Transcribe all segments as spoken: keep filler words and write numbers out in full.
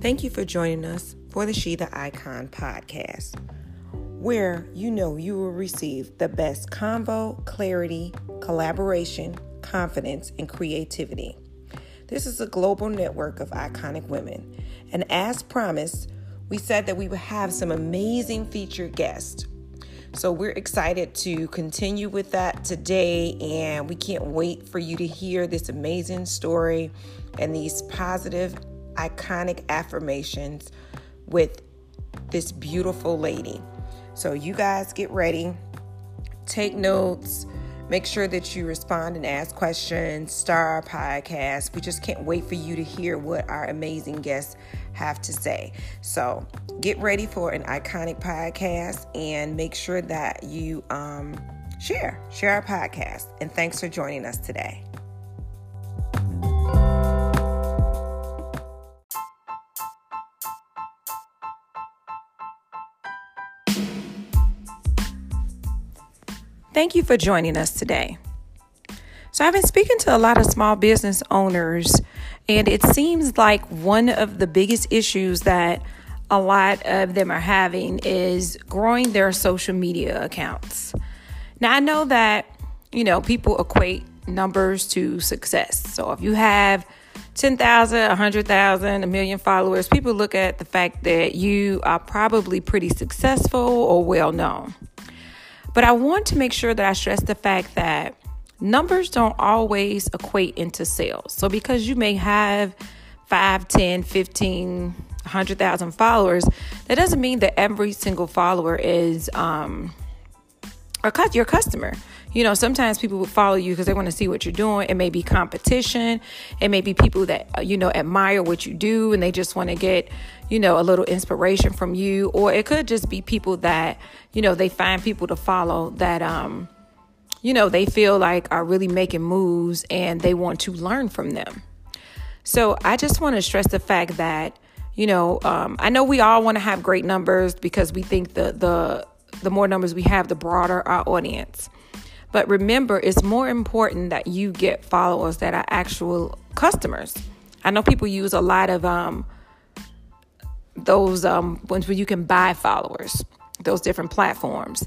Thank you for joining us for the She the Icon podcast, where you know you will receive the best convo, clarity, collaboration, confidence, and creativity. This is a global network of iconic women. And as promised, we said that we would have some amazing featured guests. So we're excited to continue with that today, and we can't wait for you to hear this amazing story and these positive iconic affirmations with this beautiful lady. So you guys get ready, take notes, make sure that you respond and ask questions, star our podcast. We just can't wait for you to hear what our amazing guests have to say. So get ready for an iconic podcast and make sure that you um, share, share our podcast. And thanks for joining us today. Thank you for joining us today. So I've been speaking to a lot of small business owners, and it seems like one of the biggest issues that a lot of them are having is growing their social media accounts. Now, I know that, you know, people equate numbers to success. So if you have ten thousand, one hundred thousand, a million followers, people look at the fact that you are probably pretty successful or well-known. But I want to make sure that I stress the fact that numbers don't always equate into sales. So because you may have five, ten, fifteen, one hundred thousand followers, that doesn't mean that every single follower is um, a cu- your customer. You know, sometimes people will follow you because they want to see what you're doing. It may be competition. It may be people that, you know, admire what you do and they just want to get, you know, a little inspiration from you. Or it could just be people that, you know, they find people to follow that, um, you know, they feel like are really making moves and they want to learn from them. So I just want to stress the fact that, you know, um, I know we all want to have great numbers because we think the, the, the more numbers we have, the broader our audience. But remember, it's more important that you get followers that are actual customers. I know people use a lot of um, those um, ones where you can buy followers, those different platforms.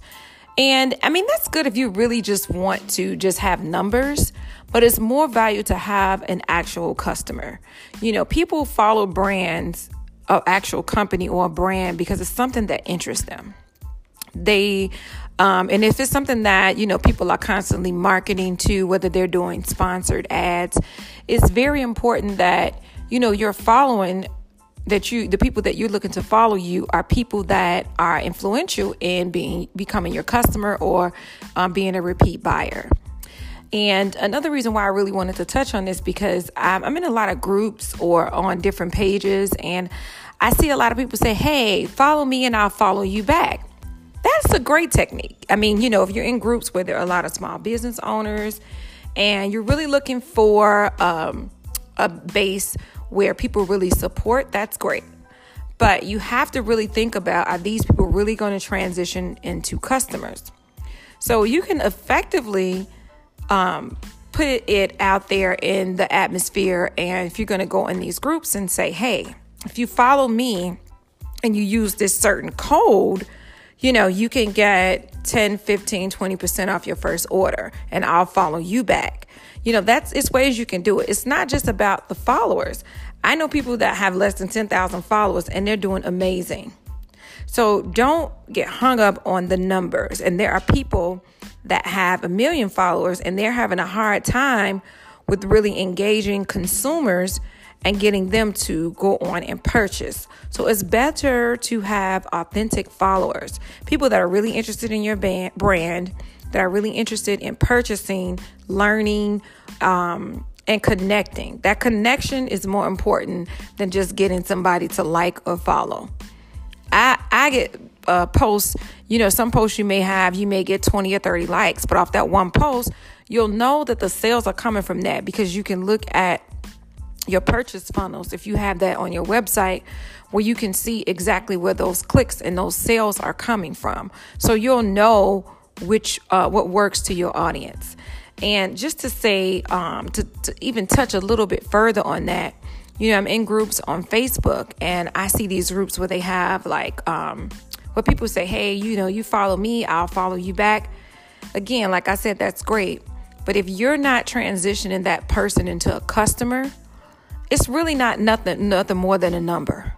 And I mean, that's good if you really just want to just have numbers, but it's more value to have an actual customer. You know, people follow brands, an actual company or a brand, because it's something that interests them. They Um, and if it's something that, you know, people are constantly marketing to, whether they're doing sponsored ads, it's very important that, you know, you're following that you the people that you're looking to follow you are people that are influential in being becoming your customer or um, being a repeat buyer. And another reason why I really wanted to touch on this, because I'm, I'm in a lot of groups or on different pages, and I see a lot of people say, hey, follow me and I'll follow you back. That's a great technique. I mean, you know, if you're in groups where there are a lot of small business owners and you're really looking for um, a base where people really support, that's great. But you have to really think about, are these people really going to transition into customers? So you can effectively um, put it out there in the atmosphere. And if you're going to go in these groups and say, hey, if you follow me and you use this certain code, you know, you can get ten, fifteen, twenty percent off your first order and I'll follow you back. You know, that's it's ways you can do it. It's not just about the followers. I know people that have less than ten thousand followers and they're doing amazing. So don't get hung up on the numbers. And there are people that have a million followers and they're having a hard time with really engaging consumers and getting them to go on and purchase. So it's better to have authentic followers, people that are really interested in your brand, that are really interested in purchasing, learning, um, and connecting. That connection is more important than just getting somebody to like or follow. I, I get uh, posts, you know, some posts you may have, you may get twenty or thirty likes, but off that one post, you'll know that the sales are coming from that because you can look at your purchase funnels, if you have that on your website, where you can see exactly where those clicks and those sales are coming from. So you'll know which uh, what works to your audience. And just to say, um, to, to even touch a little bit further on that, you know, I'm in groups on Facebook and I see these groups where they have like, um, where people say, hey, you know, you follow me, I'll follow you back. Again, like I said, that's great. But if you're not transitioning that person into a customer, it's really not nothing, nothing more than a number.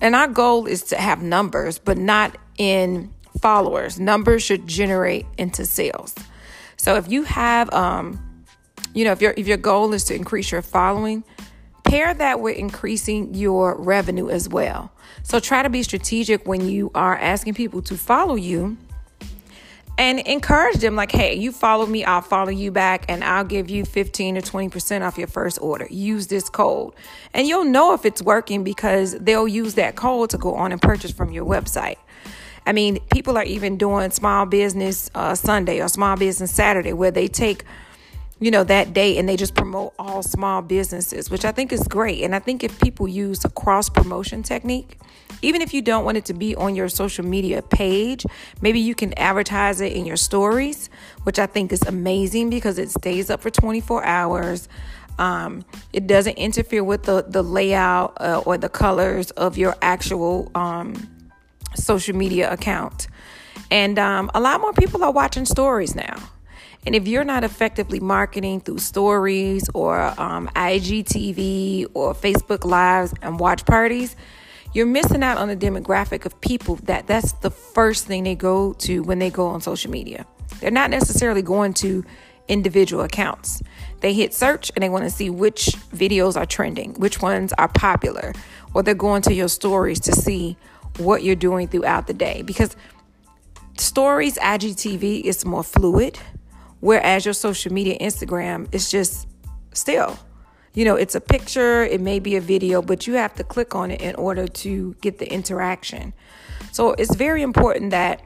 And our goal is to have numbers, but not in followers. Numbers should generate into sales. So if you have, um, you know, if your if your goal is to increase your following, pair that with increasing your revenue as well. So try to be strategic when you are asking people to follow you and encourage them like, hey, you follow me, I'll follow you back and I'll give you fifteen to twenty percent off your first order. Use this code and you'll know if it's working because they'll use that code to go on and purchase from your website. I mean, people are even doing Small Business uh, Sunday or Small Business Saturday where they take, you know, that day and they just promote all small businesses, which I think is great. And I think if people use a cross promotion technique, even if you don't want it to be on your social media page, maybe you can advertise it in your stories, which I think is amazing because it stays up for twenty-four hours. Um, it doesn't interfere with the, the layout uh, or the colors of your actual um social media account. And um, a lot more people are watching stories now. And if you're not effectively marketing through stories or um, I G T V or Facebook Lives and watch parties, you're missing out on the demographic of people that that's the first thing they go to when they go on social media. They're not necessarily going to individual accounts. They hit search and they want to see which videos are trending, which ones are popular, or they're going to your stories to see what you're doing throughout the day, because stories, I G T V is more fluid, whereas your social media, Instagram, is just still, you know, it's a picture, it may be a video, but you have to click on it in order to get the interaction. So it's very important that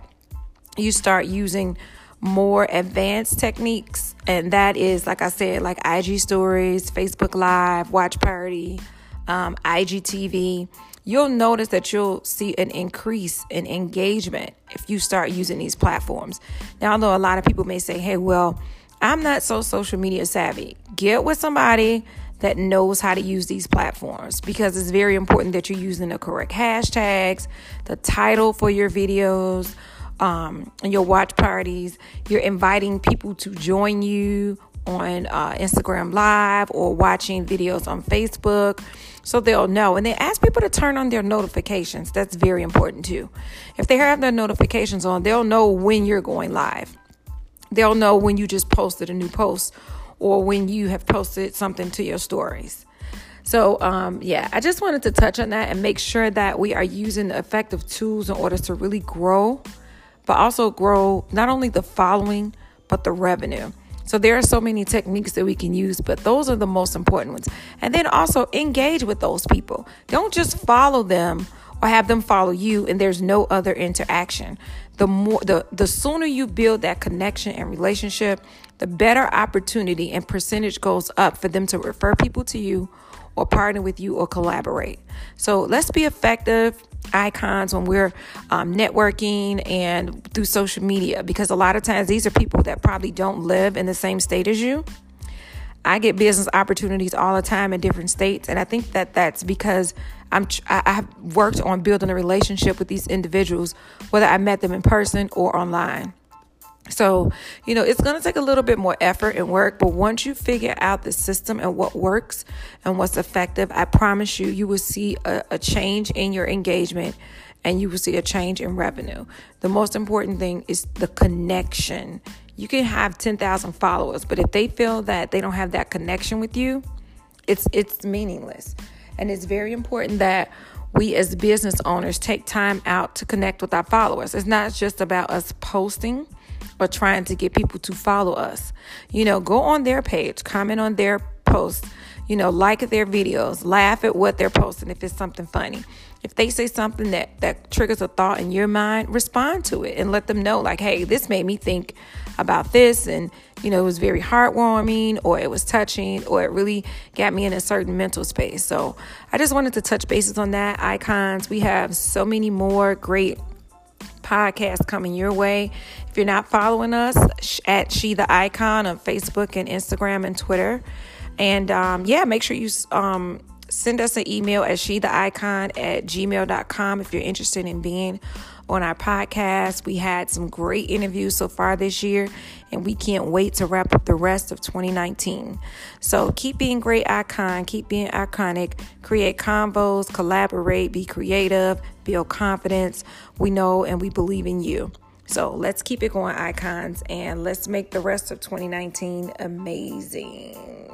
you start using more advanced techniques. And that is, like I said, like I G stories, Facebook Live, watch party, um, I G T V. You'll notice that you'll see an increase in engagement if you start using these platforms. Now, I know a lot of people may say, hey, well, I'm not so social media savvy. Get with somebody that knows how to use these platforms, because it's very important that you're using the correct hashtags, the title for your videos, um, and your watch parties. You're inviting people to join you on uh, Instagram Live or watching videos on Facebook, so they'll know. And they ask people to turn on their notifications. That's very important too. If they have their notifications on, they'll know when you're going live. They'll know when you just posted a new post or when you have posted something to your stories. So um, yeah, I just wanted to touch on that and make sure that we are using effective tools in order to really grow, but also grow not only the following, but the revenue. So there are so many techniques that we can use, but those are the most important ones. And then also engage with those people. Don't just follow them or have them follow you and there's no other interaction. The more, the, the sooner you build that connection and relationship, the better opportunity and percentage goes up for them to refer people to you or partner with you or collaborate. So let's be effective icons when we're um, networking and through social media, because a lot of times these are people that probably don't live in the same state as you. I get business opportunities all the time in different states, and I think that that's because I'm I've worked on building a relationship with these individuals, whether I met them in person or online. So, you know, it's going to take a little bit more effort and work, but once you figure out the system and what works and what's effective, I promise you, you will see a, a change in your engagement and you will see a change in revenue. The most important thing is the connection. You can have ten thousand followers, but if they feel that they don't have that connection with you, it's it's meaningless. And it's very important that we as business owners take time out to connect with our followers. It's not just about us posting or trying to get people to follow us. You know, go on their page, comment on their posts, you know, like their videos, laugh at what they're posting if it's something funny. If they say something that, that triggers a thought in your mind, respond to it and let them know like, hey, this made me think about this. And, you know, it was very heartwarming, or it was touching, or it really got me in a certain mental space. So I just wanted to touch bases on that. Icons, we have so many more great podcast coming your way. If you're not following us at She the Icon on Facebook and Instagram and Twitter, and um yeah, make sure you um send us an email at she the icon at gmail dot com if you're interested in being on our podcast. We had some great interviews so far this year, and we can't wait to wrap up the rest of twenty nineteen. So keep being great, icon. Keep being iconic. Create combos, collaborate, be creative, build confidence. We know and we believe in you. So let's keep it going, icons, and let's make the rest of twenty nineteen amazing.